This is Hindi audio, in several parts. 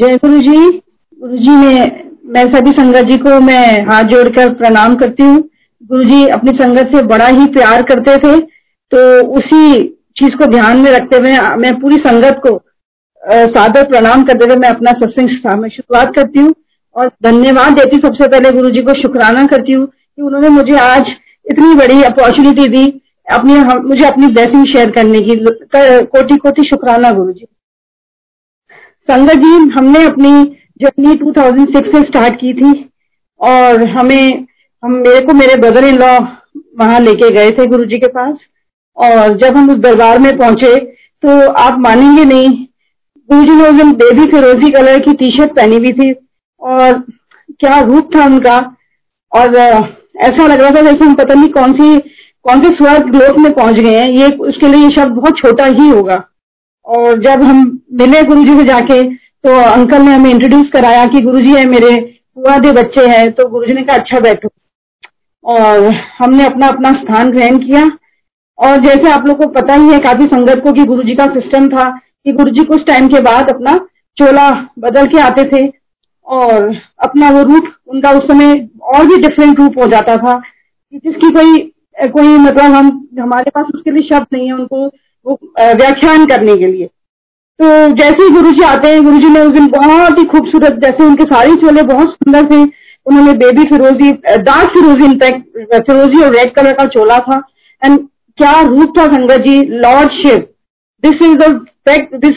जय गुरु जी। गुरु जी मैं सभी संगत जी को मैं हाथ जोड़कर प्रणाम करती हूँ। गुरु जी अपनी संगत से बड़ा ही प्यार करते थे, तो उसी चीज को ध्यान में रखते हुए मैं पूरी संगत को सादर प्रणाम करते हुए मैं अपना सत्संग शुरुआत करती हूँ और धन्यवाद देती। सबसे पहले गुरु जी को शुक्राना करती हूँ कि उन्होंने मुझे आज इतनी बड़ी अपॉर्चुनिटी दी, मुझे अपनी ब्लेसिंग शेयर करने की। कोटि कोटि शुक्राना गुरु जी। संगत जी, हमने अपनी जर्नी 2006 से स्टार्ट की थी और मेरे को मेरे ब्रदर इन लॉ वहां लेके गए थे गुरुजी के पास। और जब हम उस दरबार में पहुंचे तो आप मानेंगे नहीं, गुरुजी ने उस दिन बेबी फिरोजी कलर की टी शर्ट पहनी हुई थी और क्या रूप था उनका। और ऐसा लग रहा था जैसे हम पता नहीं कौन से स्वर्ग लोक में पहुंच गए हैं। ये उसके लिए ये शब्द बहुत छोटा ही होगा। और जब हम मिले गुरुजी से जाके तो अंकल ने हमें इंट्रोड्यूस कराया कि गुरुजी है मेरे बुआ दे बच्चे हैं। तो गुरुजी ने कहा अच्छा बैठो, और हमने अपना अपना स्थान ग्रहण किया। और जैसे आप लोग को पता ही है काफी संगत को कि गुरुजी का सिस्टम था कि गुरुजी कुछ टाइम के बाद अपना चोला बदल के आते थे और अपना वो रूप उनका उस समय और भी डिफरेंट रूप हो जाता था, जिसकी कोई मतलब हमारे पास उसके लिए शब्द नहीं है उनको व्याख्यान करने के लिए। तो जैसे ही गुरुजी आते हैं, गुरुजी ने उस दिन बहुत ही खूबसूरत, जैसे उनके सारी चोले बहुत सुंदर थे, उन्होंने बेबी फिरोजी, डार्क फिरोजी, इनफैक्ट फिरोजी और रेड कलर का चोला था। एंड क्या रूप था संगत जी, lord Shiv. This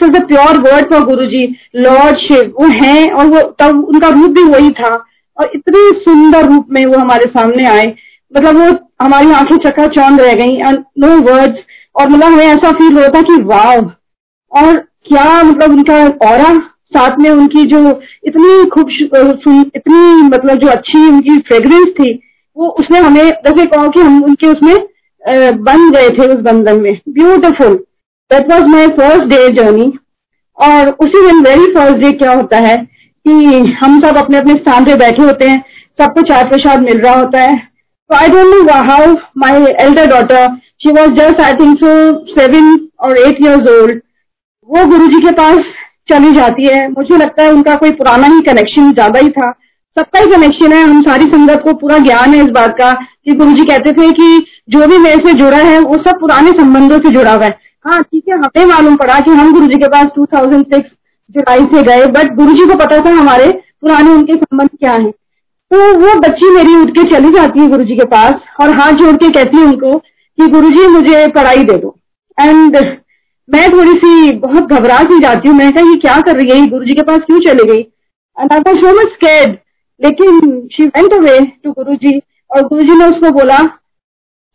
is the pure word for Guruji, lord Shiv वो हैं। और वो तब उनका रूप भी वही था और इतने सुंदर रूप में वो हमारे सामने आए, मतलब वो हमारी आंखें चकाचौंध रह गई, नो वर्ड्स। और मतलब हमें ऐसा फील होता कि वाव, और क्या मतलब उनका ऑरा, साथ में उनकी जो इतनी मतलब जो अच्छी उनकी फ्रेग्रेंस थी, वो उसने हमें जैसे कहो कि हम उनके उसमें बन गए थे, उस बंधन में। Beautiful, that was my first day journey. और उसी दिन वेरी फर्स्ट डे क्या होता है कि हम सब अपने अपने स्थान पे बैठे होते हैं, सबको चाय प्रसाद मिल रहा होता है। So I don't know how my elder daughter, she was just I think so 7 or 8 years old, वो गुरुजी के पास चली जाती है। मुझे लगता है उनका कोई पुराना ही कनेक्शन ज्यादा ही था, सबका ही कनेक्शन है। हम सारी संगत को पूरा ज्ञान है इस बात का कि गुरुजी कहते थे कि जो भी मेरे से जुड़ा है वो सब पुराने संबंधों से जुड़ा हुआ है। हाँ ठीक है, हमें मालूम पड़ा कि हम गुरुजी के पास 2006 जुलाई से गए, बट गुरुजी को पता था हमारे पुराने उनके संबंध क्या है। तो वो बच्ची मेरी उठ के चली जाती है गुरुजी के पास और हाथ जोड़ के कहती है उनको कि गुरुजी मुझे पढ़ाई दे दो। एंड मैं थोड़ी सी बहुत घबरा सी जाती हूँ, मैंने कहा ये क्या कर रही है, गुरुजी के पास क्यों चली गई। And I was so much scared, लेकिन she went away to Guruji. और गुरुजी ने उसको बोला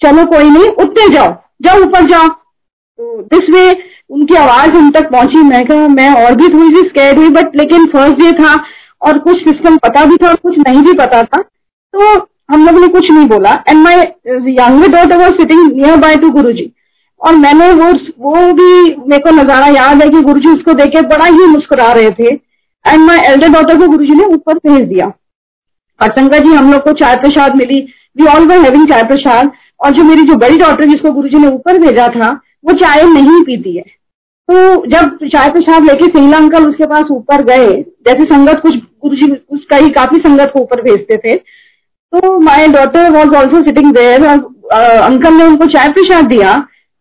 चलो कोई नहीं, उतने जाओ ऊपर जाओ। तो दिस वे उनकी आवाज हम तक पहुंची। मैं और भी थोड़ी सी स्कैर्ड हुई, बट लेकिन फर्स्ट डे था और कुछ सिस्टम पता भी था और कुछ नहीं भी पता था, तो हम लोगों ने कुछ नहीं बोला। And my younger daughter was sitting nearby to Guruji, और मैंने वो भी मेरे को नजारा याद है कि गुरुजी उसको देखे बड़ा ही मुस्कुरा रहे थे। एंड माय एल्डर डॉटर को गुरुजी ने ऊपर भेज दिया। और संगत जी, हम लोग को चाय प्रसाद मिली, we all were having chai prasad. और जो मेरी जो बड़ी डॉटर जिसको गुरुजी ने ऊपर भेजा था, वो चाय नहीं पीती है। तो जब चाय प्रसाद लेके सिंगला अंकल उसके पास ऊपर गए, जैसे संगत कुछ गुरुजी उसका ही काफी संगत को ऊपर भेजते थे, तो my daughter was also sitting there. Uncle ने उनको चाय प्रसाद दिया,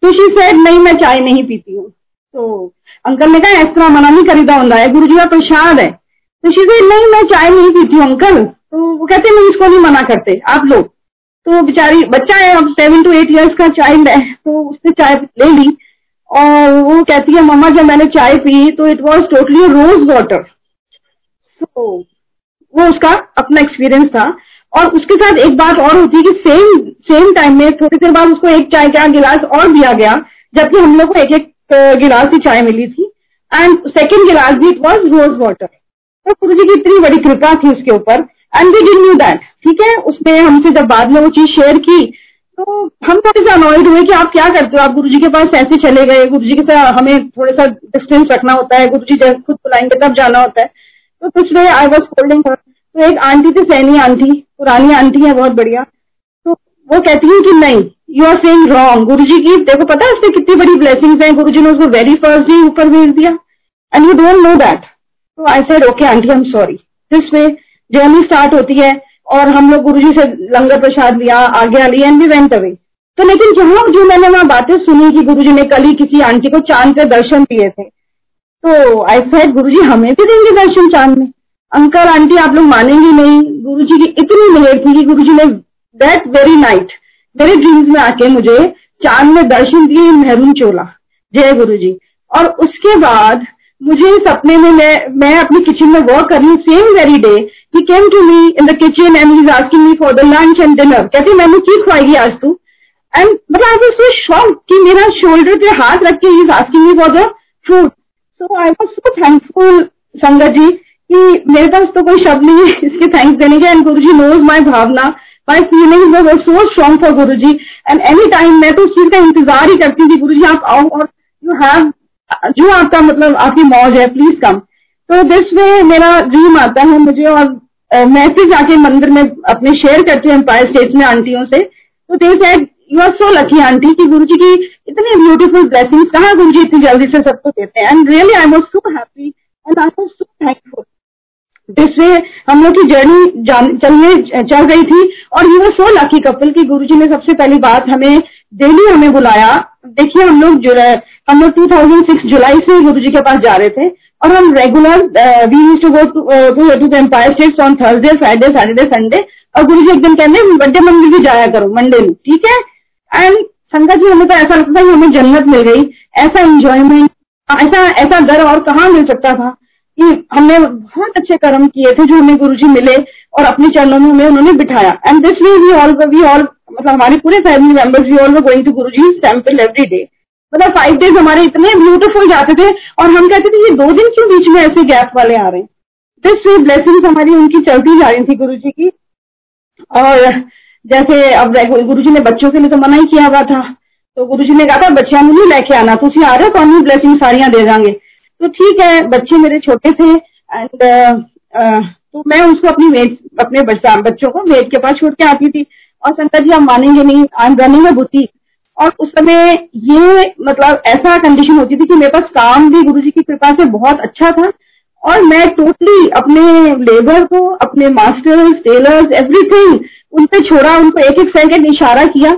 तो शी सेड नहीं मैं चाय नहीं पीती हूँ। तो अंकल ने कहा इस तरह मना नहीं करीदा होता है, गुरुजी का प्रसाद है। तो शी सेड नहीं मैं चाय नहीं पीती हूँ अंकल। तो वो कहते मैं इसको नहीं मना करते आप लोग। तो बेचारी बच्चा है, अब 7 to 8 years का चाइल्ड है, तो उसने चाय ले ली। और वो कहती है मम्मा जब मैंने चाय पी तो it was totally rose water. So वो उसका अपना एक्सपीरियंस था। और उसके साथ एक बात और होती है कि सेम टाइम में थोड़ी देर बाद उसको एक चाय का गिलास और दिया गया, जबकि हम लोग को एक एक गिलास ही चाय मिली थी। एंड सेकेंड गिलास भी इट वाज रोज वाटर। तो गुरुजी की इतनी बड़ी कृपा थी उसके ऊपर, and we didn't knew that. ठीक है, उसने हमसे जब बाद में वो चीज शेयर की तो हम थोड़े से अनॉयड हुए कि आप क्या करते हो, आप गुरुजी के पास ऐसे चले गए। गुरुजी के साथ हमें थोड़ा सा डिस्टेंस रखना होता है, गुरुजी जब खुद बुलाएंगे तब जाना होता है। तो पिछले आई वॉज कोल्डिंग हर, तो एक आंटी थी सैनी आंटी, पुरानी आंटी है बहुत बढ़िया, तो वो कहती है कि नहीं you are saying wrong, Guruji की देखो पता है उससे कितनी बड़ी ब्लेसिंग्स हैं, गुरुजी ने उसको वेरी फर्स्ट डे ऊपर भेज दिया and you don't know that. तो I said okay aunty I am sorry. This way journey start होती है और हम लोग गुरुजी से लंगर प्रसाद लिया, आज्ञा ली एंड वी वेंट अवे। तो लेकिन जहाँ जो मैंने वहाँ बातें सुनी कि गुरुजी ने कल ही किसी आंटी को चांद पे दर्शन दिए थे, तो आई सेड गुरुजी हमें भी देंगे दर्शन चांद में? अंकल आंटी आप लोग मानेंगे नहीं। गुरुजी की इतनी मेहर थी कि गुरुजी ने दैट वेरी नाइट मेरे ड्रीम्स में आके मुझे चांद में दर्शन दिए मेहरून चोला, जय गुरुजी। और उसके बाद मुझे सपने में मैं अपनी किचन में वर्क कर रही हूँ। Same very day he came to me in the kitchen and he is asking me for the lunch and dinner. कहती मैंने की खुआएगी आज तू? एंड मतलब आई वाज सो शॉक्ड कि मेरा शोल्डर पे हाथ रख के he is asking me for the food. So I was so thankful संगत जी कि मेरे पास तो कोई शब्द नहीं है इसके थैंक्स देने के। And Guruji knows my Bhavna, my feelings were so strong for Guruji and any time मैं तो उस चीज का इंतजार ही करती थी गुरुजी आप आओ और यू हैव जो आपका मतलब आपकी मौज है प्लीज कम। तो दिस वे मेरा ड्रीम आता है मुझे और मैं फिर जाके मंदिर में अपने शेयर करती हूँ एम्पायर स्टेट में आंटियों से। तो they said you are so lucky aunty कि गुरुजी की इतनी ब्यूटीफुल ब्लेसिंग्स कहाँ गुरुजी इतनी जल्दी से सबको देते हैं। And really I was so happy and I was so thankful. This way हम लोग की जर्नी चल रही थी और you are so lucky couple कि गुरुजी ने सबसे पहली बात हमें डेली हमें बुलाया। देखिए हम लोग 2006 जुलाई से गुरुजी के पास जा रहे थे और हम regular we used to go to the Empire States on Thursday, Friday, Saturday, Sunday. और गुरुजी एक दिन कहने बर्थडे मंदिर भी जाया करो मंडे में, ठीक है। एंड संगत जी हमें तो ऐसा लगता था कि हमें जन्नत मिल गई, ऐसा एंजॉयमेंट, ऐसा डर और कहाँ मिल सकता था कि हमने बहुत अच्छे कर्म किए थे जो हमें गुरुजी मिले और अपने चरणों में हमें उन्होंने बिठाया। And this way we all मतलब हमारे पूरे family members we all were going to Guruji's temple every day. मतलब 5 days हमारे इतने ब्यूटीफुल जाते थे और हम कहते थे ये 2 दिन क्यों बीच में ऐसे गैप वाले आ रहे हैं। दिस वे ब्लेसिंग्स हमारी उनकी चलती जा रही थी गुरुजी की। और जैसे अब गुरुजी ने बच्चों के लिए तो मना ही किया हुआ था, तो गुरुजी ने कहा था बच्चियां नहीं लेके आना, तुम आ रहे हो तो हम ब्लेसिंग सारियां दे जाएंगे। तो ठीक है, बच्चे मेरे छोटे थे एंड तो मैं उसको अपने बच्चों को वेद के पास छोड़ के आती थी। और संकट जी आप मानेंगे नहीं, I am running a boutique. और उस समय ये मतलब ऐसा कंडीशन होती थी कि मेरे पास काम भी गुरुजी की कृपा से बहुत अच्छा था और मैं टोटली अपने लेबर को, अपने मास्टर्स, टेलर्स, एवरीथिंग उन पे छोड़ा, उनको एक सेकंड इशारा किया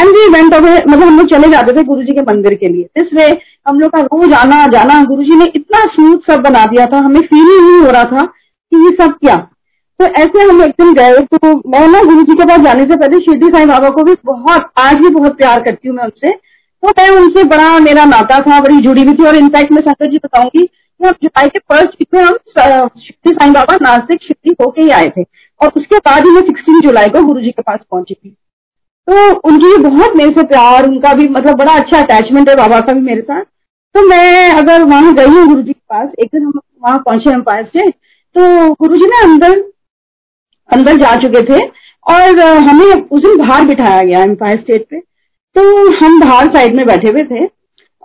एंड वी वेंट अवे। मतलब हम लोग चले जाते थे गुरुजी के मंदिर के लिए। दिस वे हम लोग का रोज आना जाना गुरुजी ने इतना स्मूथ सब बना दिया था, हमें फील ही नहीं हो रहा था कि ये सब क्या। तो ऐसे हम एक दिन गए तो मैं ना गुरुजी के पास जाने से पहले शिरडी साईं बाबा को भी आज भी बहुत प्यार करती हूँ मैं उनसे। तो मैं उनसे बड़ा मेरा नाता था, बड़ी जुड़ी हुई थी। और इनफैक्ट मैं संकट जी बताऊंगी कि हम जुलाई के 1st में हम शिरडी साईं बाबा नासिक शिरडी होके ही आए थे और उसके बाद ही मैं 16 जुलाई को गुरुजी के पास पहुंची थी। तो उनकी बहुत मेरे से प्यार, उनका भी मतलब बड़ा अच्छा अटैचमेंट है बाबा का भी मेरे साथ। तो मैं अगर वहां गई हूँ गुरुजी के पास, एक दिन हम वहां पहुंचे एम्पायर स्टेट, तो गुरुजी ने अंदर जा चुके थे और हमें उस दिन बाहर बिठाया गया एम्पायर स्टेट पे। तो हम बाहर साइड में बैठे हुए थे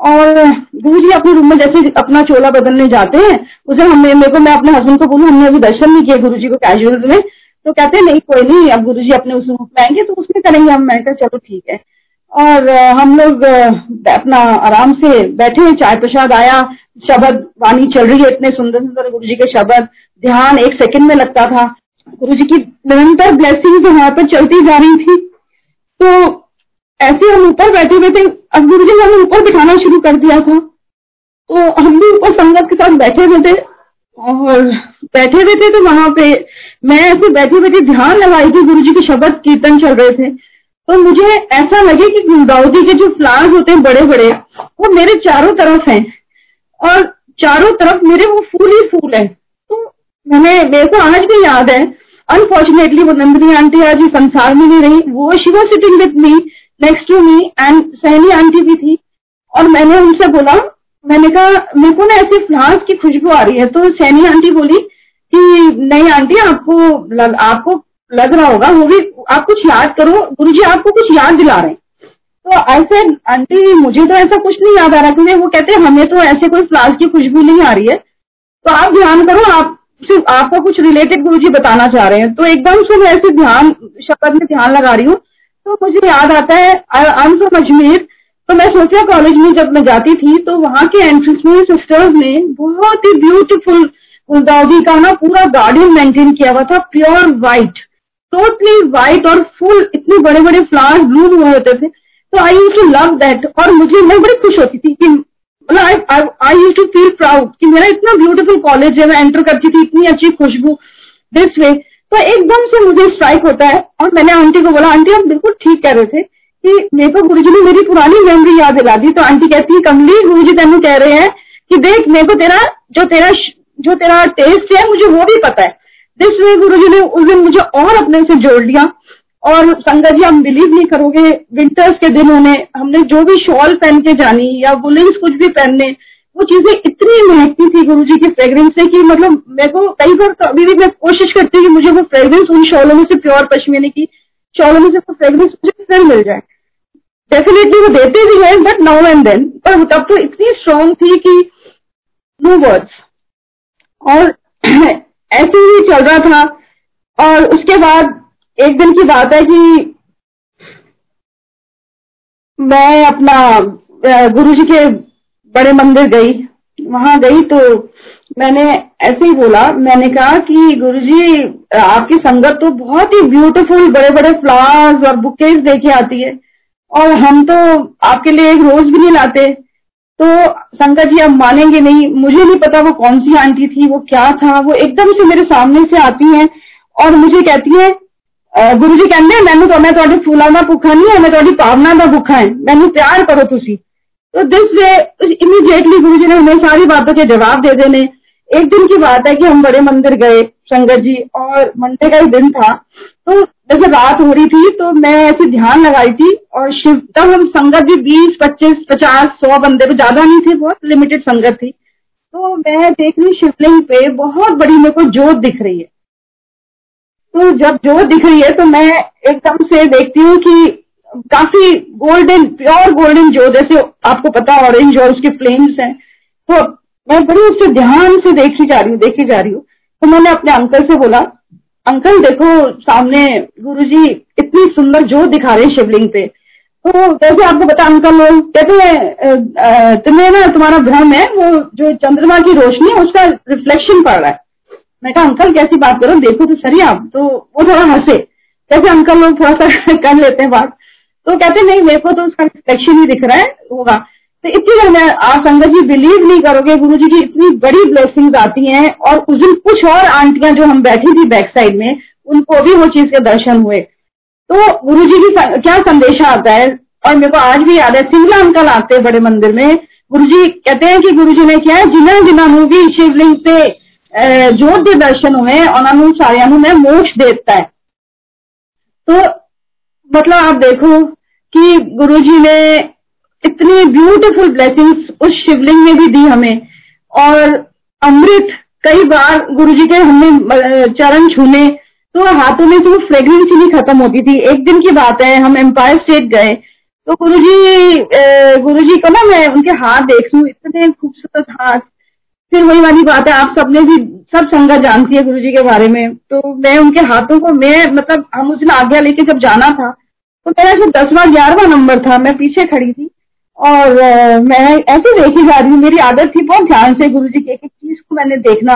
और गुरुजी अपने रूम में जैसे अपना चोला बदलने जाते हैं, उस दिन मैं अपने हस्बैंड को बोलूं हमने अभी दर्शन नहीं किया गुरुजी को कैजुअल में, तो कहते हैं नहीं कोई नहीं, अब गुरुजी अपने उस रूप में आएंगे तो उसमें करेंगे हम। मैं कहा चलो ठीक है। और हम लोग अपना आराम से बैठे, चाय प्रसाद आया, शब्द वाणी चल रही है, इतने सुंदर सुंदर गुरुजी के शब्द, ध्यान 1 सेकंड में लगता था, गुरुजी की निरंतर ब्लेसिंग जो वहां पर चलती जा रही थी। तो ऐसे हम ऊपर बैठे हुए थे, अब गुरुजी ने हमें ऊपर बिठाना शुरू कर दिया था तो हम भी ऊपर संगत के साथ बैठे हुए थे। तो वहां पे मैं ऐसे बैठी ध्यान लगाई थी, गुरुजी के शब्द कीर्तन चल रहे थे, तो मुझे ऐसा लगे कि गुलदाउदी के जो फ्लावर्स होते हैं बड़े बड़े वो मेरे चारों तरफ हैं और चारों तरफ मेरे वो फूल ही फूल है। तो मेरे को आज भी याद है, अनफॉर्चुनेटली वो नंदिनी आंटी आज इस संसार में नहीं रही, वो she was sitting with me, next to me, and Sahni aunty भी थी। और मैंने उनसे बोला, मैंने कहा मेरे को ना ऐसे फ्लावर्स की खुशबू आ रही है। तो सहनी आंटी बोली कि नहीं आंटी आपको लग रहा होगा, वो भी आप कुछ याद करो, गुरुजी आपको कुछ याद दिला रहे हैं। तो आई सेड आंटी मुझे तो ऐसा कुछ नहीं याद आ रहा, क्योंकि वो कहते हमें तो ऐसे कोई फ्लावर्स की खुशबू नहीं आ रही है, तो आप ध्यान करो, आप सिर्फ आपको कुछ रिलेटेड गुरुजी बताना चाह रहे हैं। तो एकदम से मैं ऐसे ध्यान शब्द में ध्यान लगा रही हूँ तो मुझे याद आता है आई एम फ्रॉम अजमेर। तो मैं सोचा कॉलेज में जब मैं जाती थी तो वहां के एंट्रेंस में सिस्टर्स ने बहुत ही ब्यूटीफुल गुलदाउदी का ना पूरा गार्डन मेंटेन किया हुआ था, प्योर व्हाइट, टोटली व्हाइट, और फूल इतने बड़े बड़े फ्लावर्स ब्लूम हुए होते थे। तो I use to love that, और मुझे मैं बड़ी खुश होती थी कि मतलब I use to feel proud कि मेरा इतना ब्यूटीफुल कॉलेज है, मैं एंटर करती थी, इतनी अच्छी खुशबू, दिस वे। तो एकदम से मुझे स्ट्राइक होता है और मैंने आंटी को बोला, आंटी आप बिल्कुल ठीक कह रहे थे कि मेरे को गुरुजी ने मेरी पुरानी मेमोरी याद दिला दी। तो आंटी कहती है, कमली गुरुजी तेनू कह रहे हैं कि देख मेरे को तेरा टेस्ट है मुझे वो भी पता है। दिस वे गुरुजी ने उस दिन मुझे और अपने से जोड़ लिया। और संगत जी हम बिलीव नहीं करोगे, विंटर्स के दिन हमने जो भी शॉल पहन के जानी या वुलन्स कुछ भी पहनने, वो चीजें इतनी महकती थी गुरुजी की फ्रेग्रेंस से कि मतलब मेरे को कई बार कभी भी मैं कोशिश करती हूँ कि मुझे वो फ्रेग्रेंस उन शॉलों में से, प्योर पश्मीने की शॉलों में से वो फ्रेग्रेंस मुझे फिर मिल जाए। डेफिनेटली वो देते भी हैं बट नाउ एंड देन, पर तब तो इतनी स्ट्रॉन्ग थी कि नो वर्ड्स। और ऐसे ही चल रहा था। और उसके बाद एक दिन की बात है कि मैं अपना गुरुजी के बड़े मंदिर गई, वहां गई तो मैंने ऐसे ही बोला, मैंने कहा कि गुरुजी आपकी संगत तो बहुत ही ब्यूटीफुल बड़े बड़े फ्लावर्स और बुकेज देके आती है और हम तो आपके लिए एक रोज भी नहीं लाते। तो संगत जी अब मानेंगे नहीं, मुझे नहीं पता वो कौन सी आंटी थी, वो क्या था, वो एकदम से मेरे सामने से आती है और मुझे कहती है, गुरुजी कहते हैं मैं तो फूलों का भुखा नहीं है, मैं तो भावना का भुखा है, मैनू प्यार करो तुसी। तो दिस वे इमीडिएटली गुरु जी ने हमें सारी बातों के जवाब दे देने। एक दिन की बात है कि हम बड़े मंदिर गए शंकर जी, और मंडे का ही दिन था। तो जैसे रात हो रही थी तो मैं ऐसे ध्यान लगाई थी और शिव, तब हम संगत जी 20, 25, 50, 100 बंदे पे, ज्यादा नहीं थे, बहुत लिमिटेड संगत थी। तो मैं देख रही शिवलिंग पे बहुत बड़ी मेरे को जोत दिख रही है। तो जब जोत दिख रही है तो मैं एकदम से देखती हूँ कि काफी गोल्डन, प्योर गोल्डन जो, जैसे आपको पता ऑरेंज और उसके फ्लेम्स हैं। तो मैं बड़ी उससे ध्यान से देखी जा रही हूँ। तो मैंने अपने अंकल से बोला, अंकल देखो सामने गुरुजी इतनी सुंदर जो दिखा रहे हैं शिवलिंग पे। तो जैसे आपको पता अंकल लोग कहते हैं तुम्हें ना तुम्हारा भ्रम है, वो जो चंद्रमा की रोशनी है उसका रिफ्लेक्शन पड़ रहा है। मैं कहा अंकल कैसी बात करो, देखो तो सही आप। तो वो थोड़ा हंसे, जैसे अंकल लोग थोड़ा सा कर लेते हैं बात। तो कहते नहीं मेरे को तो उसका रिफ्लेक्शन ही दिख रहा है होगा। तो इतनी देर में आप संगत जी बिलीव नहीं करोगे, गुरुजी की इतनी बड़ी ब्लेसिंग्स आती हैं। और उस दिन कुछ और आंटियां जो हम बैठी थी बैक साइड में, उनको भी वो चीज के दर्शन हुए। तो गुरुजी की क्या संदेशा आता है, और मेरे को आज भी याद है, सिंगला अंकल आते हैं बड़े मंदिर में, गुरुजी कहते हैं कि गुरुजी ने क्या जिन्होंने जिन्होंने भी शिवलिंग से जोत के दर्शन हुए उन्होंने सारिया में मोक्ष देता है। तो मतलब आप देखो कि गुरुजी ने इतनी ब्यूटीफुल ब्लेसिंग्स उस शिवलिंग में भी दी हमें। और अमृत कई बार गुरुजी के हमने चरण छूने तो हाथों में से वो फ्रेग्रेंस ही नहीं खत्म होती थी। एक दिन की बात है हम एम्पायर स्टेट गए तो गुरुजी को ना मैं उनके हाथ देख लू, इतने खूबसूरत हाथ। फिर वही वाली बात है, आप सबने भी सब संगत जानती है गुरुजी के बारे में। तो मैं उनके हाथों को मतलब हम उसने आज्ञा लेके जब जाना था तो मेरा ऐसे 10वां 11वां नंबर था, मैं पीछे खड़ी थी और मैं ऐसे देखी जा रही हूँ। मेरी आदत थी बहुत ध्यान से गुरुजी की एक एक चीज को मैंने देखना।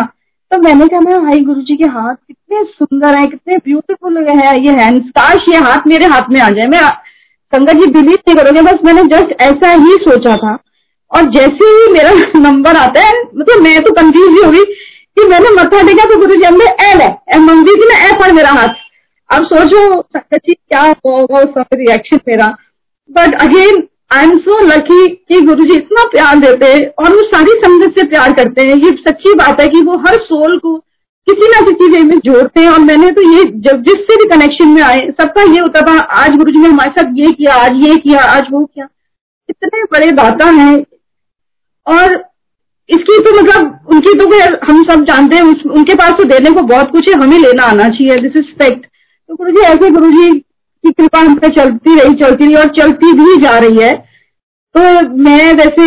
तो मैंने कहा मैं भाई गुरुजी के हाथ कितने सुंदर हैं, कितने ब्यूटीफुल है ये हैंड्स, काश ये हाथ मेरे हाथ में आ जाए। मैं संगत जी बिलीव नहीं करोगे, बस मैंने जस्ट ऐसा ही सोचा था। और जैसे ही मेरा नंबर आता है, मतलब मैं तो कंफ्यूज ही हो गई कि मैंने मत्था देखा तो गुरुजी हमने एल है मंदिर जी ने ए पर मेरा हाथ। अब सोचो संगत जी क्या होगा उस समय रिएक्शन मेरा। But again I am so lucky कि गुरुजी इतना प्यार देते हैं और वो सारी संगत से प्यार करते हैं। ये सच्ची बात है कि वो हर सोल को किसी ना किसी वे में जोड़ते हैं। और मैंने तो ये जिससे भी कनेक्शन में आए सबका ये होता था, आज गुरुजी ने हमारे साथ ये किया, आज ये किया, आज वो किया। इतने बड़े दाता हैं और इसकी तो मतलब उनकी तो हम सब जानते हैं, उनके पास तो देने को बहुत कुछ है, हमें लेना आना चाहिए। This is fact. तो गुरुजी ऐसे गुरुजी की कृपा हम पे चलती रही और चलती भी जा रही है। तो मैं वैसे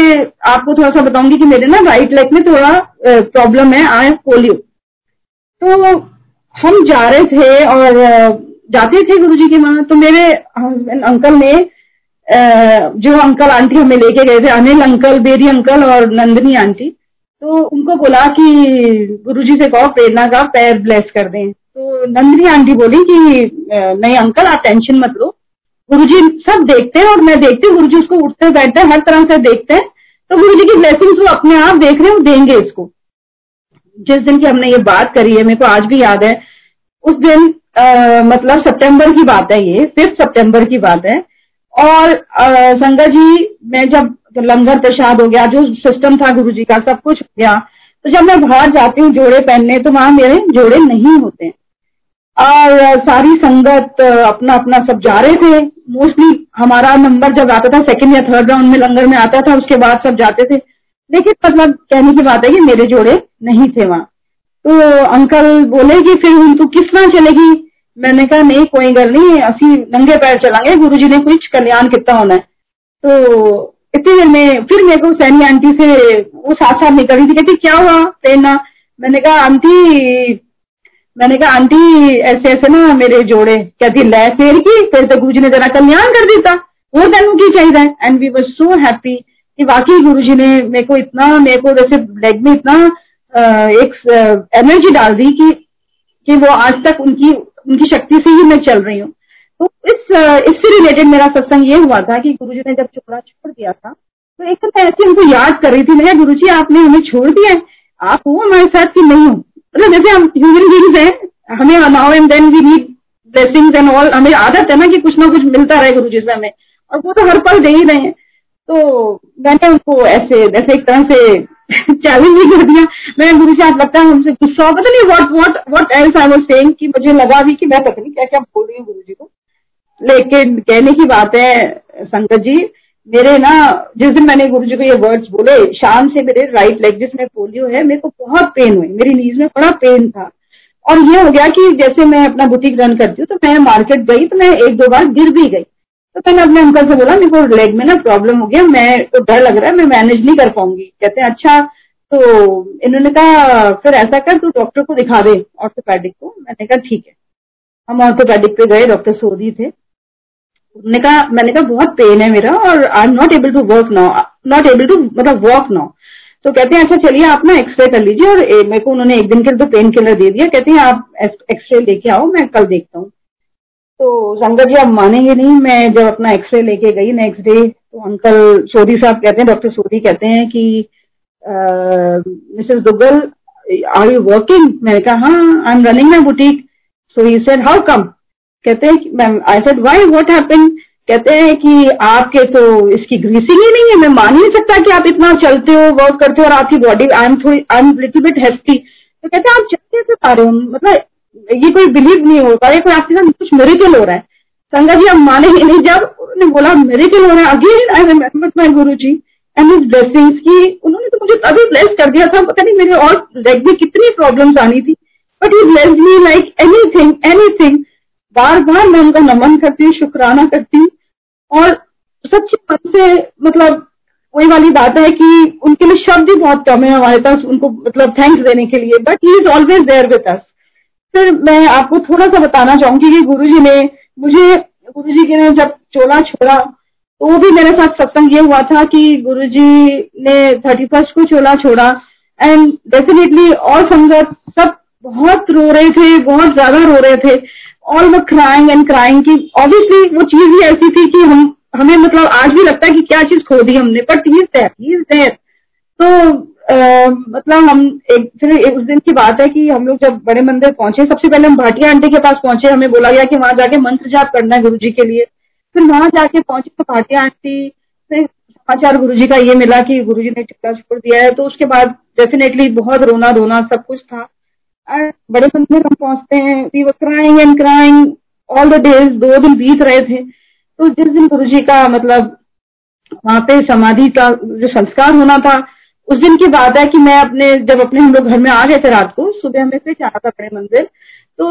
आपको थोड़ा सा बताऊंगी कि मेरे ना राइट लेग में थोड़ा प्रॉब्लम है, आई हैव पोलियो। तो हम जा रहे थे और जाते थे गुरुजी के वहां। तो मेरे हस्बैंड अंकल ने जो अंकल आंटी हमें लेके गए थे, अनिल अंकल, बेरी अंकल और नंदिनी आंटी, तो उनको बोला कि गुरुजी से कहो प्रेरणा का पैर ब्लेस कर दें। तो नंदिनी आंटी बोली कि नहीं अंकल आप टेंशन मत लो, गुरुजी सब देखते हैं और मैं देखती हूँ, गुरुजी उसको उठते बैठते हर तरह से देखते हैं, तो गुरुजी की ब्लेसिंग्स वो अपने आप देख रहे हैं, वो देंगे इसको। जिस दिन की हमने ये बात करी है मेरे को आज भी याद है, उस दिन मतलब सितंबर की बात है, ये 5 सितंबर की बात है। और संगा जी मैं जब लंगर प्रसाद हो गया, जो सिस्टम था गुरुजी का सब कुछ हो गया, तो जब मैं बाहर जाती हूँ जोड़े पहनने तो वहां मेरे जोड़े नहीं होते और सारी संगत अपना अपना सब जा रहे थे। मोस्टली हमारा नंबर जब आता था 2nd या 3rd राउंड में लंगर में आता था, उसके बाद सब जाते थे, लेकिन मतलब कहने की बात है कि मेरे जोड़े नहीं थे वहां। तो अंकल बोले कि फिर उनको किस तरह चलेगी, मैंने कहा नहीं कोई गल नहीं, असी नंगे पैर चलेंगे, गुरुजी ने कुछ कल्याण कितना होना है। तो इतनी देर में फिर मेरे को सैनी आंटी से वो साथ साथ निकल रही थी, कहती क्या हुआ प्रेरणा, मैंने कहा आंटी ऐसे ऐसे ना मेरे जोड़े, कहती ले फिर की फिर तो गुरुजी ने तेरा कल्याण कर देता, वो तेन की चाहिए। And we were so happy कि वाकई गुरुजी ने मेरे को जैसे लेग में इतना एक एनर्जी डाल दी कि वो आज तक उनकी शक्ति से ही मैं चल रही हूँ। तो इससे रिलेटेड मेरा सत्संग ये हुआ था कि गुरुजी ने जब जोड़ा छोड़ दिया था तो एक समय ऐसी उनको याद कर रही थी, मैंने गुरुजी आपने हमें छोड़ दिया है, आप हो हमारे साथ कि नहीं हो, मतलब जैसे हम ह्यूमन बींग्स हैं, हमें allow and then we need blessings and all, हमें आदत है ना कि कुछ ना कुछ मिलता रहे गुरुजी से हमें, और वो तो हर पल दे ही रहे हैं। तो मैंने उनको ऐसे जैसे एक तरह से चैलेंज भी कर दिया, मैं गुरुजी से लगता है हमसे गुस्सा, पता नहीं what else I was saying, कि मुझे लगा भी कि मैं पता नहीं क्या क्या बोल रही हूँ गुरुजी को। लेकिन कहने की बात है संगत जी, मेरे ना जिस दिन मैंने गुरुजी को ये वर्ड्स बोले, शाम से मेरे राइट लेग जिसमें पोलियो है मेरे को बहुत पेन हुई, मेरी नीज में बड़ा पेन था, और ये हो गया कि जैसे मैं अपना बुटीक रन करती हूँ तो मैं मार्केट गई तो मैं 1-2 बार गिर भी गई। तो मैंने अपने अंकल से बोला मेरे को लेग में ना प्रॉब्लम हो गया, मैं तो डर लग रहा है मैं मैनेज नहीं कर पाऊंगी। कहते हैं अच्छा, तो इन्होंने कहा फिर ऐसा कर तू डॉक्टर को दिखा दे, ऑर्थोपेडिक को। मैंने कहा ठीक है, हम ऑर्थोपेडिक पे गए, डॉक्टर सोधी थे, मैंने कहा बहुत पेन है मेरा और I am not able to मतलब वॉक नाउ। तो कहते हैं अच्छा चलिए आप ना एक्सरे कर लीजिए, और मेरे को उन्होंने एक दिन के लिए तो पेन किलर दे दिया, कहते हैं आप एक्सरे लेके आओ मैं कल देखता हूँ। तो शंकर जी आप मानेंगे नहीं, मैं जब अपना एक्सरे लेके गई नेक्स्ट डे तो अंकल सोधी साहब कहते हैं, डॉक्टर सोधी कहते हैं कि Mrs Duggal are you working, मैंने कहा हाँ I am running my boutique. So he said how come, कहते हैं ma'am I said why what happened, कहते हैं कि आपके तो इसकी ग्रीसिंग ही नहीं है, मैं मान ही नहीं सकता कि आप इतना चलते हो वर्क करते हो और आपकी body I am little bit hefty. तो कहते हैं आप चलते से पा रहे हो, मतलब ये कोई बिलीव नहीं हो पा रहा है, कोई आपके साथ कुछ मिरेकल हो रहा है। संगा जी आप मानेंगे नहीं, जब उन्होंने बोला मिरेकल हो रहा है, again I remember my Guru ji and his blessings, की उन्होंने तो मुझे तभी ब्लेस कर दिया था, पता नहीं मेरे और लेग में कितनी प्रॉब्लम्स आनी थी, but he blessed me like anything. बार बार मैं उनका नमन करती हूँ, शुक्राना करती हूँ, और सच्चे मन से, मतलब वही वाली बात है कि उनके लिए शब्द ही बहुत कम है हमारे पास उनको मतलब थैंक्स देने के लिए, but he is always there with us. फिर मैं आपको थोड़ा सा बताना चाहूंगी कि गुरुजी ने जब चोला छोड़ा तो वो भी मेरे साथ सत्संग ये हुआ था कि गुरुजी ने 31st को चोला छोड़ा, एंड डेफिनेटली और संगत सब बहुत रो रहे थे, बहुत ज्यादा रो रहे थे, all were crying and crying, की ऑब्वियसली वो चीज ही ऐसी थी कि हमें मतलब आज भी लगता है कि क्या चीज खो दी हमने, बट ही इज देयर। तो मतलब हम फिर उस दिन की बात है कि हम लोग जब बड़े मंदिर पहुंचे, सबसे पहले हम भाटिया आंटी के पास पहुंचे, हमें बोला गया कि वहां जाके मंत्र जाप करना है गुरुजी के लिए। फिर वहां जाके पहुंचे तो भाटिया आंटी से समाचार गुरुजी का ये मिला कि गुरुजी ने चोला छोड़ दिया है, तो उसके बाद डेफिनेटली बहुत रोना धोना सब कुछ था। बड़े मंदिर हम पहुंचते हैं, we were crying and crying all the days, 2 दिन बीत रहे थे। तो जिस दिन गुरुजी का मतलब वहां पे समाधि का जो संस्कार होना था, उस दिन की बात है कि मैं जब अपने हम लोग घर में आ गए थे रात को, सुबह हमें फिर जाना था बड़े मंदिर, तो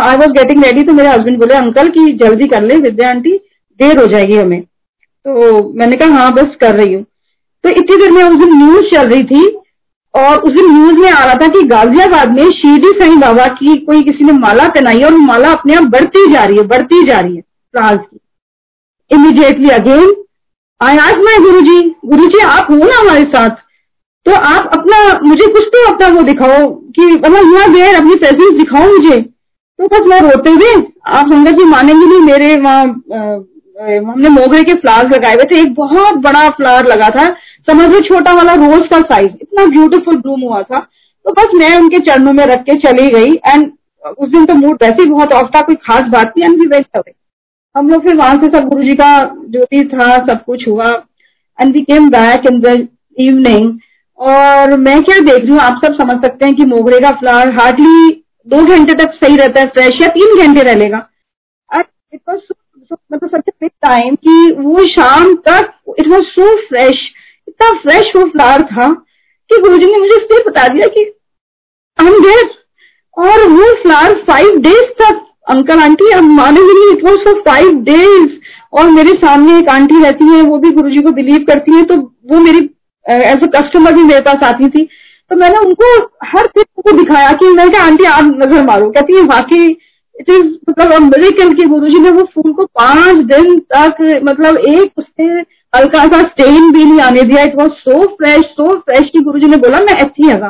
आई वॉज गेटिंग रेडी, तो मेरे हस्बैंड बोले अंकल की जल्दी कर ले विद्या आंटी देर हो जाएगी हमें, तो मैंने कहा हाँ बस कर रही हूँ। तो इतनी देर में उस दिन न्यूज चल रही थी, और उस दिन न्यूज में आ रहा था कि गाजियाबाद में शिरडी साईं बाबा की कोई किसी ने माला पहनाई है और माला अपने आप बढ़ती जा रही है फ्रांस की। Immediately again I asked my Guruji, आप हो ना हमारे साथ, तो आप अपना मुझे कुछ तो अपना वो दिखाओ कि मतलब यू आर देयर, अपनी प्रेजेंस दिखाओ मुझे। तो बस वो रोते हुए, आप समझा जी मानेंगे नहीं, मेरे वहाँ हमने मोगरे के फ्लावर्स लगाए हुए थे, एक बहुत बड़ा फ्लावर लगा था, समझ लो छोटा वाला रोज का साइज, इतना ब्यूटीफुल ब्लूम हुआ था। तो बस मैं उनके चरणों में रख के चली गई, एंड उस दिन तो मूड वैसे ही बहुत ऑफ था, कोई खास बात नहीं, एंड वी वेंट अवे। हम लोग फिर वहां से सब गुरु जी का ज्योति था, सब कुछ हुआ, and we came back in the evening. और मैं क्या देख रही हूँ, आप सब समझ सकते हैं कि मोगरे का फ्लावर हार्डली 2 घंटे तक सही रहता है फ्रेश, या 3 घंटे रह लेगा। इट वाज सो मतलब सच अ बिग टाइम कि वो शाम तक इट वाज सो फ्रेश, इतना फ्रेश वो फ्लावर था कि गुरुजी ने मुझे फिर बता दिया कि हम देर, और वो फ्लावर 5 days तक, अंकल आंटी हम मानेंगे नहीं, इट वाज फॉर 5 days। और मेरे सामने एक आंटी रहती है, वो भी गुरुजी को बिलीव करती है, तो वो मेरी एज ए कस्टमर भी मेरे पास आती थी, तो मैंने उनको हर चीज को दिखाया कि मैं क्या आंटी आप नजर मारो, कहती है वाकई इट इज मतलब मिरेकल कि गुरुजी ने वो फूल को 5 दिन तक मतलब एक उससे हल्का सा स्टेन भी नहीं आने दिया। इट वॉज सो फ्रेश कि गुरुजी ने बोला मैं अच्छी हगा।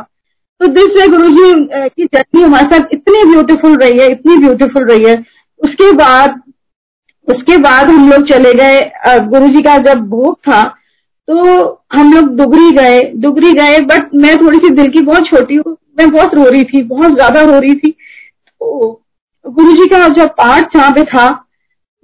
तो दिस वे गुरुजी की जर्नी हमारे साथ इतनी ब्यूटीफुल रही है, इतनी ब्यूटीफुल रही है। उसके बाद हम लोग चले गए, गुरुजी का जब भोग था तो हम लोग डुगरी गए, बट मैं थोड़ी सी दिल की बहुत छोटी हूँ, मैं बहुत रो रही थी, बहुत ज्यादा रो रही थी। तो गुरुजी का जब पाठ जहाँ पे था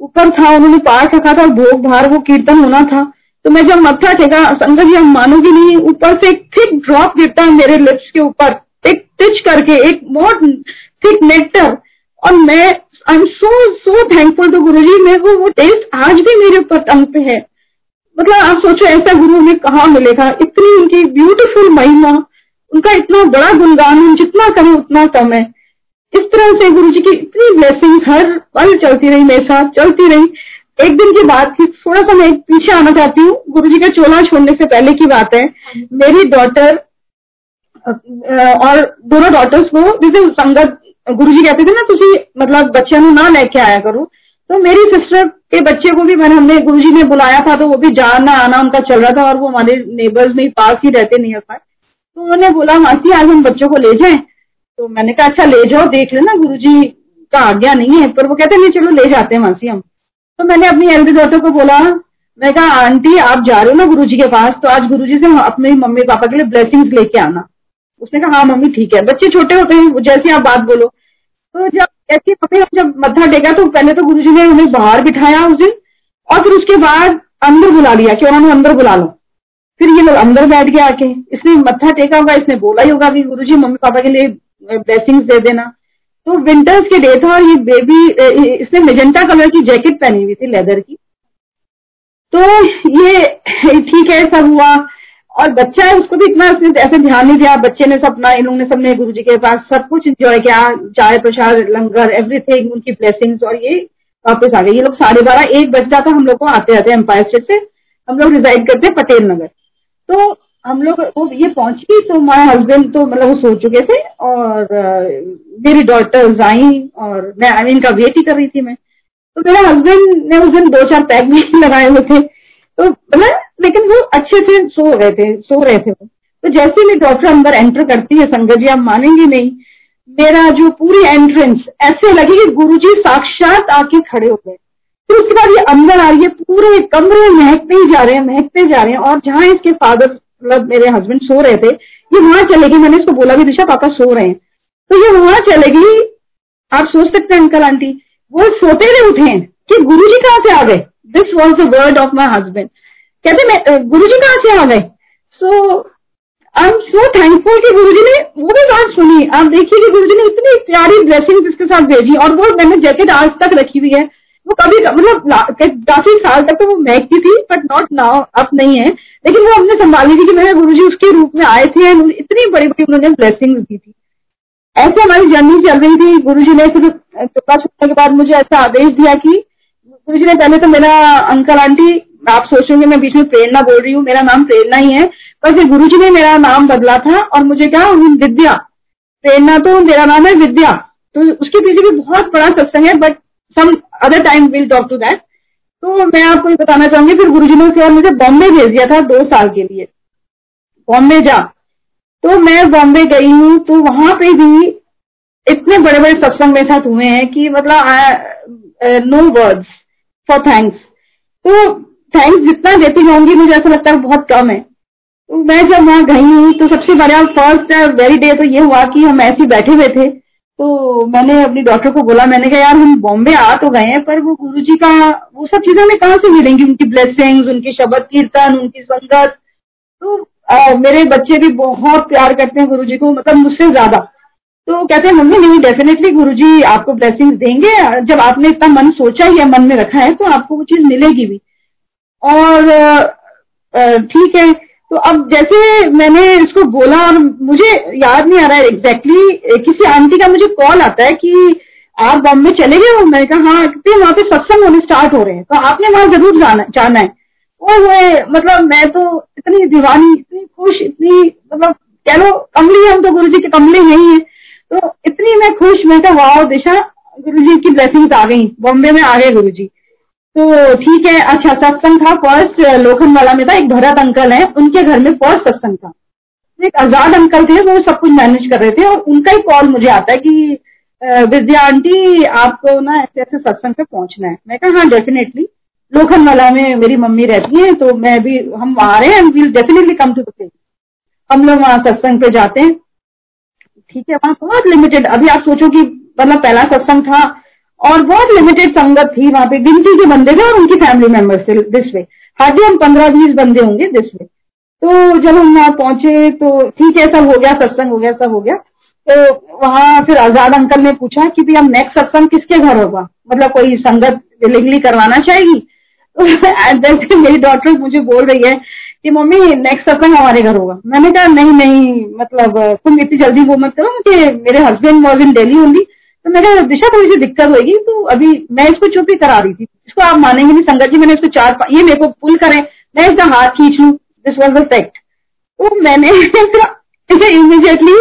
ऊपर था, उन्होंने पाठ रखा था, भोग भार वो कीर्तन होना था। तो मैं जब मत्था टेका, संगत जी हम मानोगे नहीं, ऊपर से एक थिक ड्रॉप गिरता है मेरे लिप्स के ऊपर, एक टिच करके, एक बहुत थिक नेक्टर। और मैं I am so thankful to Guruji, मेरे को वो टेस्ट आज भी मेरे ऊपर टंग पे है। मतलब आप सोचो ऐसा गुरु हमें कहाँ मिलेगा, इतनी उनकी ब्यूटीफुल महिमा, उनका इतना बड़ा गुणगान हम जितना करें उतना कम है। इस तरह से गुरु जी की इतनी ब्लेसिंग हर पल चलती रही, मेरे साथ चलती रही। एक दिन की बात थी, थोड़ा सा मैं पीछे आना चाहती हूँ, गुरु जी का चोला छोड़ने से पहले की बात है। मेरी डॉटर और दोनों डॉटर्स को जैसे संगत गुरु जी कहते थे ना, तुझे मतलब बच्चों को ना लेके आया करो, तो मेरी सिस्टर के बच्चे को भी हमने गुरुजी ने बुलाया था, तो वो भी जाना आना उनका चल रहा था, और वो हमारे नेबर्स में पास ही रहते नहीं है, तो उन्होंने बोला मासी आज हम बच्चों को ले जाएं। तो मैंने कहा अच्छा ले जाओ, देख लेना गुरुजी का आज्ञा नहीं है, पर वो कहते नहीं चलो ले जाते हैं मासी हम। तो मैंने अपनी एल्डर डॉटर को बोला, मैं कहा आंटी आप जा रहे हो ना गुरुजी के पास, तो आज गुरुजी से अपने मम्मी पापा के लिए ब्लेसिंग्स लेके आना। उसने कहा हाँ मम्मी ठीक है, बच्चे छोटे होते हैं जैसे आप बात बोलो। तो जब मत्था टेका तो पहले तो गुरुजी ने उन्हें बाहर बिठाया उस दिन, और फिर उसके बाद अंदर बुला लिया कि उन्होंने अंदर बुला लो। फिर ये लोग अंदर बैठ गया आके, इसने मत्था टेका होगा, इसने बोला ही होगा कि गुरुजी मम्मी पापा के लिए ब्लेसिंग्स दे देना। तो विंटर्स के डे था, और ये बेबी इसने मेजेंटा कलर की जैकेट पहनी हुई थी लेदर की। तो ये ठीक है सब हुआ, और बच्चा है उसको भी इतना ऐसे ध्यान नहीं दिया, बच्चे ने सबना इन लोगों ने सबने गुरु जी के पास सब कुछ एंजॉय किया, चाय प्रसाद लंगर एवरीथिंग, उनकी ब्लेसिंग्स। और ये वापस आ गए, ये लोग 12:30-1 बज जाता हम लोग को आते आते एम्पायर स्टेट से। हम लोग रिजाइड करते हैं पटेल नगर, तो हम लोग ये पहुंची, तो माय हस्बैंड तो मतलब वो सो चुके थे, और मेरी डॉटर्स आई, और मैं इनका वेट ही कर रही थी मैं। तो मेरे हस्बैंड ने उस दिन 2-4 पैक भी लगाए हुए थे, तो मतलब लेकिन वो अच्छे से सो रहे थे। तो जैसे ही डॉक्टर अंदर एंटर करती है, संगत जी आप मानेंगे नहीं, मेरा जो पूरी एंट्रेंस ऐसे लगे कि गुरुजी साक्षात आके खड़े हो गए। फिर उसके बाद ये अंदर आ रही है, पूरे कमरे महकते जा रहे हैं। और जहाँ इसके फादर मतलब मेरे हस्बैंड सो रहे थे, ये वहां चले गई। मैंने इसको बोला भी दिशा पापा सो रहे हैं, तो ये वहां चले गई। आप सोच सकते हैं अंकल आंटी वो सोते हुए उठे कि गुरुजी कहाँ से आ गए। This was the word of my husband, कहते मैं गुरुजी कहाँ से आ गए। सो आई एम सो थैंकफुल कि गुरुजी ने वो भी बात सुनी। आप देखिए कि गुरुजी ने इतनी प्यारी ब्लेसिंग इसके साथ भेजी, और वो मैंने जैकेट आज तक रखी हुई है, वो कभी मतलब काफी साल तक तो वो महकती थी, बट नॉट नाउ, अब नहीं है, लेकिन वो हमने संभाली थी कि मेरे गुरुजी उसके रूप में आए थे, इतनी बड़ी बड़ी उन्होंने ब्लेसिंग दी थी। ऐसे हमारी जर्नी चल रही थी। गुरुजी ने फिर कृपा छूटने के बाद मुझे ऐसा आदेश दिया कि गुरुजी ने पहले तो मेरा अंकल आंटी आप सोचेंगे मैं बीच में प्रेरणा बोल रही हूँ, मेरा नाम प्रेरणा ही है, पर फिर गुरुजी ने मेरा नाम बदला था और मुझे क्या विद्या, प्रेरणा तो मेरा नाम है, विद्या तो उसके पीछे भी बहुत बड़ा सत्संग है, but some other time will talk to that. तो मैं आपको ये बताना चाहूंगी, फिर गुरुजी ने उसके बाद मुझे बॉम्बे भेज दिया था 2 साल के लिए, बॉम्बे जा। तो मैं बॉम्बे गई हूँ तो वहां पे भी इतने बड़े बड़े सत्संग में था तुम्हें है कि मतलब नो वर्ड्स फॉर थैंक्स। तो थैंक्स जितना देती होंगी मुझे ऐसा लगता है बहुत कम है। तो मैं जब वहां गई हूँ तो सबसे बड़ा फर्स्ट वेरी डे तो ये हुआ कि हम ऐसे बैठे हुए थे तो मैंने अपनी डॉक्टर को बोला, मैंने कहा यार हम बॉम्बे आ तो गए हैं पर वो गुरुजी का वो सब चीजें हमें कहाँ से मिलेंगी, उनकी ब्लेसिंग्स, उनकी शब्द कीर्तन, उनकी संगत। तो मेरे बच्चे भी बहुत प्यार करते हैं गुरुजी को, मतलब मुझसे ज्यादा। तो कहते हैं मम्मी नहीं डेफिनेटली गुरुजी आपको ब्लेसिंग्स देंगे, जब आपने इतना मन सोचा या मन में रखा है तो आपको वो चीज मिलेगी भी। और ठीक है, तो अब जैसे मैंने इसको बोला और मुझे याद नहीं आ रहा है एग्जैक्टली, किसी आंटी का मुझे कॉल आता है कि आप बॉम्बे चले गए हो। मैंने कहा हाँ, फिर वहां पे सत्संग होने स्टार्ट हो रहे हैं तो आपने वहां जरूर जाना है। और मतलब मैं तो इतनी दीवानी, इतनी खुश, इतनी मतलब कह लो कमली है, हम तो गुरुजी के कमले ही है। तो इतनी मैं खुश, मैं कहा वाह दिशा गुरुजी की ब्लेसिंग्स आ गई, बॉम्बे में आ गए गुरुजी। तो ठीक है, अच्छा सत्संग था फर्स्ट लोखंड वाला में था, एक भरत अंकल है उनके घर में फर्स्ट सत्संग था। एक आजाद अंकल थे वो सब कुछ मैनेज कर रहे थे और उनका ही कॉल मुझे आता है कि विद्या आंटी आपको ना ऐसे ऐसे सत्संग पे पहुंचना है। मैं कहा हाँ डेफिनेटली, लोखंड वाला में मेरी मम्मी रहती है तो मैं भी हम आ रहे हैं, we will definitely come to the place. हम लोग वहाँ सत्संग पे जाते हैं, ठीक है वहाँ बहुत लिमिटेड, अभी आप सोचो कि मतलब पहला सत्संग था और बहुत लिमिटेड संगत थी वहां पे, गिनती के बंदे थे और उनकी फैमिली मेंबर्स थे दिस वे, हार्डली हम 15-20 बंदे होंगे दिस वे। तो जब हम वहां पहुंचे तो ठीक है सब हो गया, सत्संग हो गया, सब हो गया। तो वहां फिर आजाद अंकल ने पूछा कि भी हम नेक्स्ट सत्संग किसके घर होगा, मतलब कोई संगत विलिंगली करवाना चाहेगी। तो मेरी डॉटर मुझे बोल रही है कि मम्मी नेक्स्ट सत्संग हमारे घर होगा। मैंने कहा नहीं नहीं मतलब तुम इतनी जल्दी वो मत करो, मुझे मेरे हस्बैंड वॉज इन दिल्ली होंगी तो मेरे दिशा थोड़ी सी दिक्कत होगी, तो अभी मैं इसको चुप ही करा रही थी, इसको आप मानेंगे नहीं संगत जी, मैंने इसको ये मेरे को पुल करे, मैं इसका हाथ खींच लूं, दिस वाज द फैक्ट। तो मैंने इमीडिएटली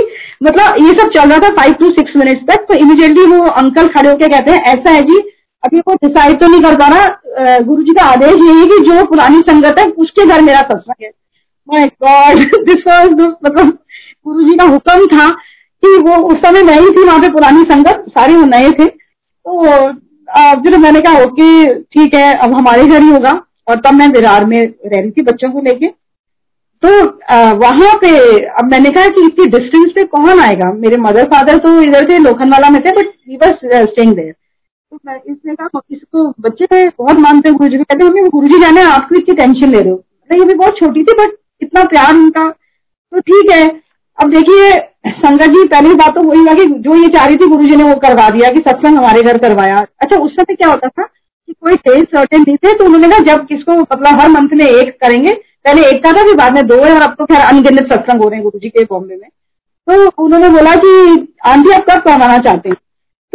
मतलब ये सब चल रहा था 5 to 6 मिनट्स तक, तो इमीडिएटली वो अंकल खड़े होकर कहते हैं ऐसा है जी अभी वो डिसाइड तो नहीं कर पा रहा, गुरु जी का आदेश यही है कि जो पुरानी संगत है उसके घर मेरा सत्संग है। My God, this was the मतलब गुरु जी का हुक्म था कि वो उस समय नई थी वहां पे, पुरानी संगत सारे वो नए थे। तो फिर मैंने कहा ओके ठीक है अब हमारे घर ही होगा। और तब मैं विरार में रह रही थी बच्चों को लेके, तो वहां पे अब मैंने कहा कि इतनी डिस्टेंस पे कौन आएगा, मेरे मदर फादर तो इधर थे लोखंडवाला में थे but he was staying there. तो मैं इसने कहा इसको बच्चे बहुत मानते हैं गुरुजी को, कहते हैं गुरुजी जाने आपको इतनी टेंशन ले रहे हो, ये भी बहुत छोटी थी बट इतना प्यार उनका। तो ठीक है, अब देखिए संगत जी पहली बात तो वही हुआ कि जो ये चाह रही थी गुरुजी ने वो करवा दिया कि सत्संग हमारे घर करवाया। अच्छा उस समय क्या होता था कि कोई डेट सर्टेन नहीं थे, तो उन्होंने कहा जब किसको मतलब हर मंथ में एक करेंगे, पहले एक का था फिर बाद में 2 है और अब तो खैर अनगिनत सत्संग हो रहे हैं गुरुजी के बॉम्बे में। तो उन्होंने बोला कि आंटी आप कब करवाना चाहते हैं,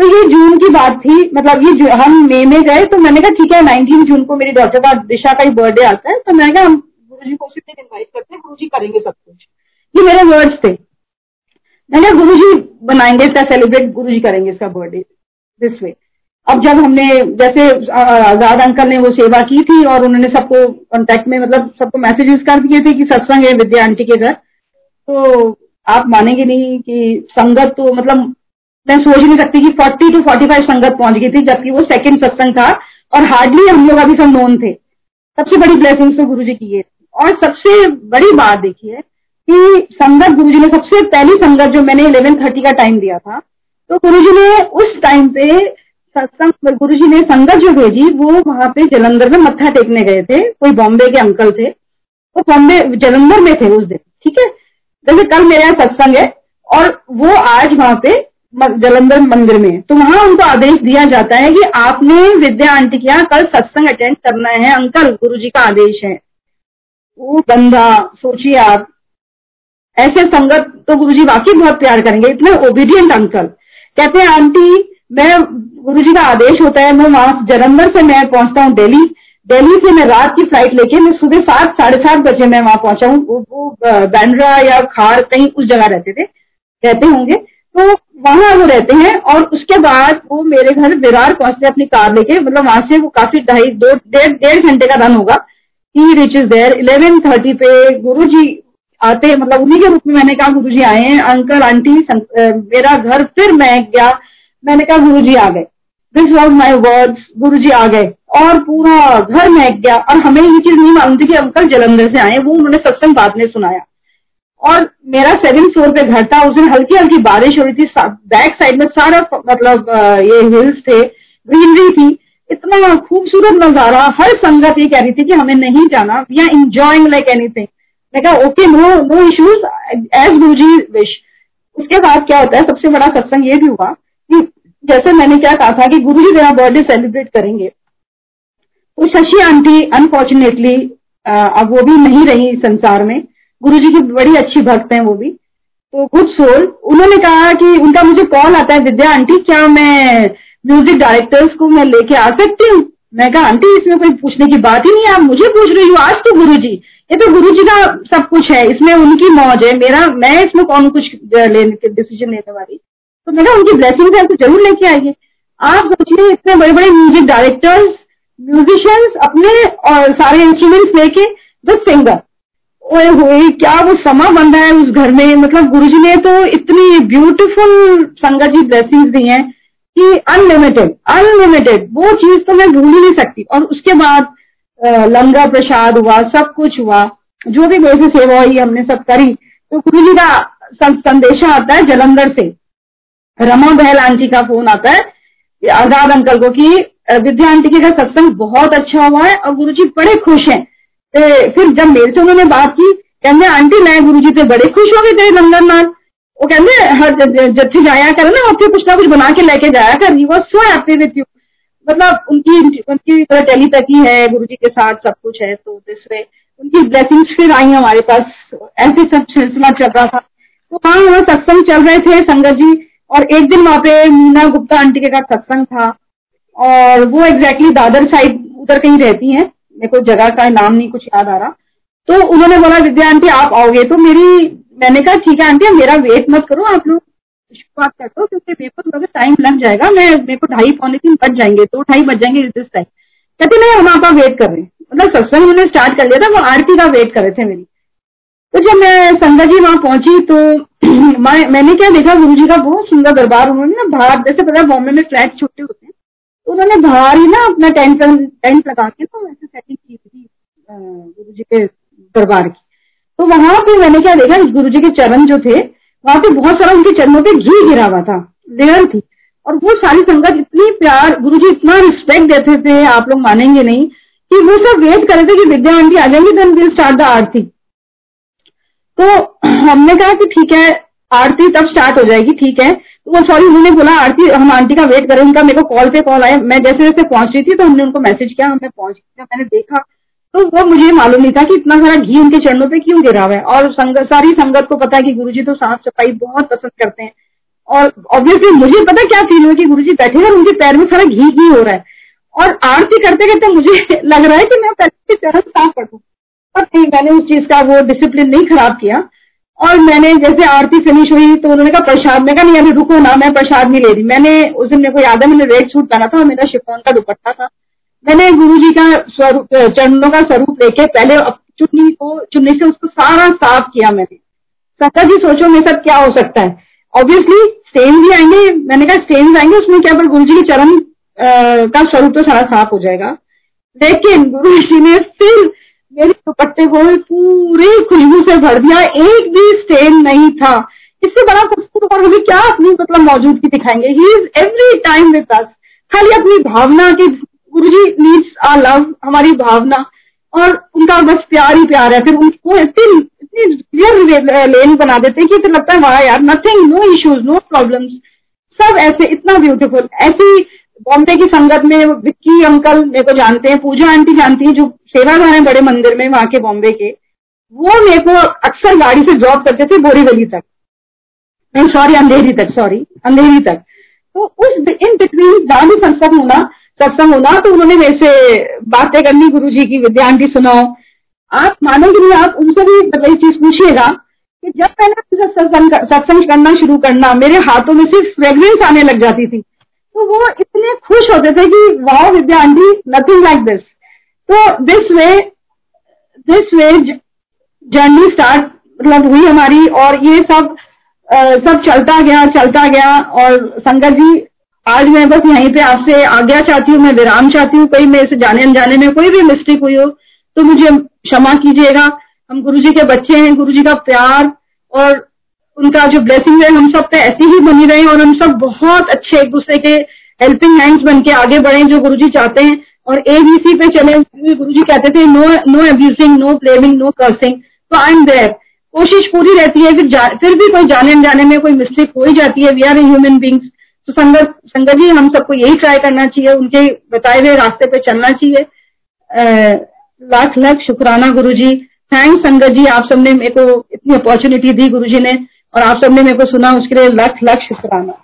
तो ये जून की बात थी, मतलब ये हम मई में गए। तो मैंने कहा ठीक है 19 जून को मेरी डॉक्टर का दिशा का ही बर्थडे आता है, तो मैंने कहा हम गुरुजी को उसी दिन इन्वाइट करते हैं, गुरुजी करेंगे सब कुछ, ये मेरे वर्ड्स थे। मैंने गुरुजी बनाएंगे इसका सेलिब्रेट, गुरुजी करेंगे इसका बर्थडे दिस वे। अब जब हमने जैसे आजाद अंकल ने वो सेवा की थी और उन्होंने सबको कॉन्टेक्ट में मतलब सबको मैसेजेस कर दिए थे कि सत्संग है विद्या आंटी के घर, तो आप मानेंगे नहीं कि संगत तो मतलब मैं सोच नहीं सकती कि 40 to 45 संगत पहुंच गई थी, जबकि वो सेकेंड सत्संग था और हार्डली हम लोग अभी सब नोन थे। सबसे बड़ी ब्लेसिंग्स तो गुरुजी की है। और सबसे बड़ी बात देखी है कि संगत गुरुजी ने सबसे पहली संगत जो मैंने 11:30 का टाइम दिया था, तो गुरुजी ने उस टाइम पे सत्संग गुरुजी ने संगत जो भेजी वो वहां पे जलंधर में मत्था टेकने गए थे, कोई बॉम्बे के अंकल थे वो बॉम्बे जलंधर में थे उस दिन। ठीक है, जैसे कल मेरे यहाँ सत्संग है और वो आज वहां पे जलंधर मंदिर में, तो वहां उनको आदेश दिया जाता है कि आपने विद्या आंटी के यहाँ कल सत्संग अटेंड करना है अंकल, गुरुजी का आदेश है। वो बंदा सोचिए आप, ऐसे संगत तो गुरुजी वाकई बहुत प्यार करेंगे, इतने ओबीडियंट अंकल। कहते हैं आंटी मैं गुरुजी का आदेश होता है मैं वहां जलंधर से मैं पहुंचता हूँ दिल्ली, दिल्ली से मैं रात की फ्लाइट लेके मैं सुबह 7-7:30 बजे मैं वहां पहुंचा हूँ। वो बांद्रा या खार कहीं उस जगह रहते थे, रहते होंगे, तो वहां वो रहते हैं। और उसके बाद वो मेरे घर विरार पहुंचते अपनी कार लेके, मतलब वहां से वो काफी 2.5-2.5 घंटे का रन होगा। ही रिचेज देयर 11:30 पे गुरुजी आते मतलब उन्हीं के रूप में मैंने कहा गुरुजी आए हैं, अंकल आंटी, मेरा घर फिर महक गया। मैंने कहा गुरुजी आ गए, this was my words, Guruji आ गए और पूरा घर महक गया। और हमें ये चीज नहीं मालूम थी कि अंकल जलंधर से आए, वो उन्होंने सत्संग बाद में सुनाया। और मेरा 7th floor पे घर था, उस दिन हल्की हल्की बारिश हो रही थी, बैक साइड में सारा मतलब ये हिल्स थे, ग्रीनरी थी, इतना खूबसूरत नजारा। हर संगत ये कह रही थी कि हमें नहीं जाना, we are enjoying like anything. मैं कहा okay, no issues, as Guruji wish. उसके बाद क्या होता है, सबसे बड़ा सत्संग ये भी हुआ कि जैसे मैंने क्या कहा था कि गुरुजी मेरा बर्थडे सेलिब्रेट करेंगे, तो शशि आंटी अनफॉर्चुनेटली अब वो भी नहीं रही संसार में, गुरुजी की बड़ी अच्छी भक्त हैं वो भी, तो गुड सोल। उन्होंने कहा कि उनका मुझे कॉल आता है, विद्या आंटी क्या मैं म्यूजिक डायरेक्टर्स को मैं लेके आ सकती हूँ? मैं कहा आंटी इसमें कोई पूछने की बात ही नहीं है, आप मुझे पूछ रही हो, आज तो गुरुजी, ये तो गुरुजी का सब कुछ है, इसमें उनकी मौज है, मेरा मैं इसमें कौन कुछ डिसीजन लेने वाली। तो मैं कहा उनकी ब्लेसिंग है तो जरूर लेके आइए। आप सोचिए इतने बड़े बड़े म्यूजिक डायरेक्टर्स, म्यूजिशियंस अपने और सारे इंस्ट्रूमेंट्स लेके विद सिंगर, ओए होए क्या वो समा बन रहा है उस घर में। मतलब गुरुजी ने तो इतनी ब्यूटीफुल संगत जी ब्लेसिंग दी है कि अनलिमिटेड, वो चीज तो मैं भूल ही नहीं सकती। और उसके बाद लंगर प्रसाद हुआ, सब कुछ हुआ, जो भी मेरे से सेवा हुई हमने सब करी। तो गुरु जी का संदेशा आता है जलंधर से, रमा बहल आंटी का फोन आता है आजाद अंकल को कि विद्या आंटी जी का सत्संग बहुत अच्छा हुआ है और गुरुजी बड़े खुश हैं। फिर जब मेरे से उन्होंने बात की, कहने आंटी मैं गुरुजी पे बड़े खुश हो गए तेरे लंगर नाल, वो कहते हर जत्थे जाया करे ना और फिर कुछ ना कुछ बना के लेके जाया कर, वो सो हैप्पी विद यू। मतलब उनकी टेलीपैथी है गुरुजी के साथ, सब कुछ है। तो दिस वे उनकी ब्लेसिंग्स फिर आई हमारे पास, ऐसे सब सिलसिला चल रहा था। तो वहाँ सत्संग चल रहे थे संगत जी, और एक दिन वहाँ पे मीना गुप्ता आंटी के साथ सत्संग था, और वो एग्जैक्टली दादर साइड उधर कहीं रहती है, मेरे को जगह का नाम नहीं कुछ याद आ रहा। तो उन्होंने बोला विद्या आंटी आप आओगे, तो मैंने कहा ठीक है आंटी, मेरा वेट मत करो, आप लोग शुरुआत कर दो क्योंकि मेरे को टाइम लग जाएगा, मेरे को 2:30-2:45 बज जाएंगे, 2:30 बज जाएंगे इस टाइम। कहते नहीं हम आपका वेट कर रहे हैं, मतलब सत्संग मैंने स्टार्ट कर लिया था, वो आरती का वेट कर रहे थे मेरी। तो जब मैं संगत जी वहां पहुंची तो मैंने क्या देखा, गुरु जी का बहुत सुंदर दरबार। उन्होंने ना बाहर, जैसे पता है बॉम्बे में फ्लैट छोटे होते हैं, तो उन्होंने बाहर ही ना अपना टेंट लगा के तो ऐसे सेटिंग की थी गुरु जी के दरबार की। तो वहां पे मैंने क्या देखा, गुरुजी के चरण जो थे वहां पे बहुत सारा उनके चरणों पे घी गिरा हुआ था, लेयर थी, और वो सारी संगत इतनी प्यार, गुरुजी इतना रिस्पेक्ट देते थे, आप लोग मानेंगे नहीं, कि वो सब वेट कर रहे थे कि विद्या आंटी आ जाएंगी then will start the aarti. तो हमने कहा कि ठीक है आरती तब स्टार्ट हो जाएगी, ठीक है। तो वो सॉरी उन्होंने बोला आरती हम आंटी का वेट करें, उनका मेरे को कॉल पे कॉल आया, मैं जैसे जैसे पहुंच रही थी तो हमने उनको मैसेज किया, हमने पहुंच गया। मैंने देखा तो वो मुझे मालूम नहीं था कि इतना सारा घी उनके चरणों पे क्यों गिरा हुआ है। और सारी संगत को पता है कि गुरुजी तो साफ सफाई बहुत पसंद करते हैं, और ऑब्वियसली मुझे पता क्या फील हुआ कि गुरुजी बैठे और मुझे पैर में सारा घी हो रहा है, और आरती करते करते मुझे लग रहा है कि मैं पहले चरण साफ कर दूं, पर नहीं, मैंने उस चीज का वो डिसिप्लिन नहीं खराब किया। और मैंने जैसे आरती फिनिश हुई तो उन्होंने कहा प्रसाद, मैं कहा नहीं अभी रुको ना, मैं प्रसाद नहीं ले रही। मैंने उस दिन मेरे को याद है मैंने रेड सूट पहना था, मेरा शिफॉन का दुपट्टा था, मैंने गुरुजी का स्वरूप, चरणों का स्वरूप लेके पहले चुन्नी से उसको सारा साफ किया मैंने। संगत जी सोचो मेरे साथ क्या हो सकता है, ऑब्वियसली स्टेन भी आएंगे, मैंने कहा स्टेन आएंगे उसमें क्या, पर गुरुजी के चरण का स्वरूप तो सारा साफ हो जाएगा। लेकिन गुरुजी ने फिर मेरे दुपट्टे को पूरे खुशबू से भर दिया, एक भी स्टेन नहीं था। इससे बड़ा खूबसूरत और मुझे क्या अपनी मतलब मौजूदगी दिखाएंगे, he is every time with us. खाली अपनी भावना की, गुरुजी नीड्स आवर लव, हमारी भावना, और उनका बस प्यार ही प्यार है। फिर उनको इतनी क्लियर लेन बना देते हैं कि फिर लगता है वाह यार, nothing, no issues, no problems, सब ऐसे इतना ब्यूटीफुल। ऐसी बॉम्बे की संगत में विक्की अंकल मेरे को जानते हैं, पूजा आंटी जानती है जो सेवाधार है बड़े मंदिर में वहां के बॉम्बे के, वो मेरे को अक्सर गाड़ी से ड्रॉप करते थे बोरीवली तक, नहीं सॉरी अंधेरी तक। तो उस इन बिटवीन दानी सत्संग होना तो उन्होंने मेरे से बातें करनी, गुरुजी की विद्या आंटी सुनाओ। आप मानोगे नहीं, आप उनसे भी वही चीज पूछिएगा कि जब मैंने सत्संग करना शुरू करना, मेरे हाथों में सिर्फ फ्रेग्रेंस आने लग जाती थी, तो वो इतने खुश होते थे कि वाह Vidya aunty, nothing like this. तो दिस वे जर्नी स्टार्ट मतलब हुई हमारी, और ये सब चलता गया। और संगत जी आज मैं बस यहीं पे आपसे आज्ञा चाहती हूँ, मैं विराम चाहती हूँ। कहीं मेरे से जाने अनजाने में कोई भी मिस्टेक हुई हो तो मुझे क्षमा कीजिएगा। हम गुरुजी के बच्चे हैं, गुरुजी का प्यार और उनका जो ब्लेसिंग है हम सब पे ऐसी ही बनी रहे, और हम सब बहुत अच्छे एक दूसरे के हेल्पिंग हैंड्स बन के आगे बढ़े जो गुरुजी चाहते हैं। और एबीसी पे चले, गुरुजी कहते थे no abusing, no blaming, no cursing. तो आई एम देयर, कोशिश पूरी रहती है। फिर भी कोई जाने अनजाने में कोई मिस्टेक हो ही जाती है, वी आर ह्यूमन बींग्स। तो संगत जी हम सबको यही ट्राई करना चाहिए, उनके बताए हुए रास्ते पे चलना चाहिए। लाख लाख शुक्राना गुरुजी, थैंक संगत जी, आप सबने मेरे को इतनी अपॉर्चुनिटी दी गुरुजी ने और आप सबने मेरे को सुना, उसके लिए लाख लाख शुक्राना।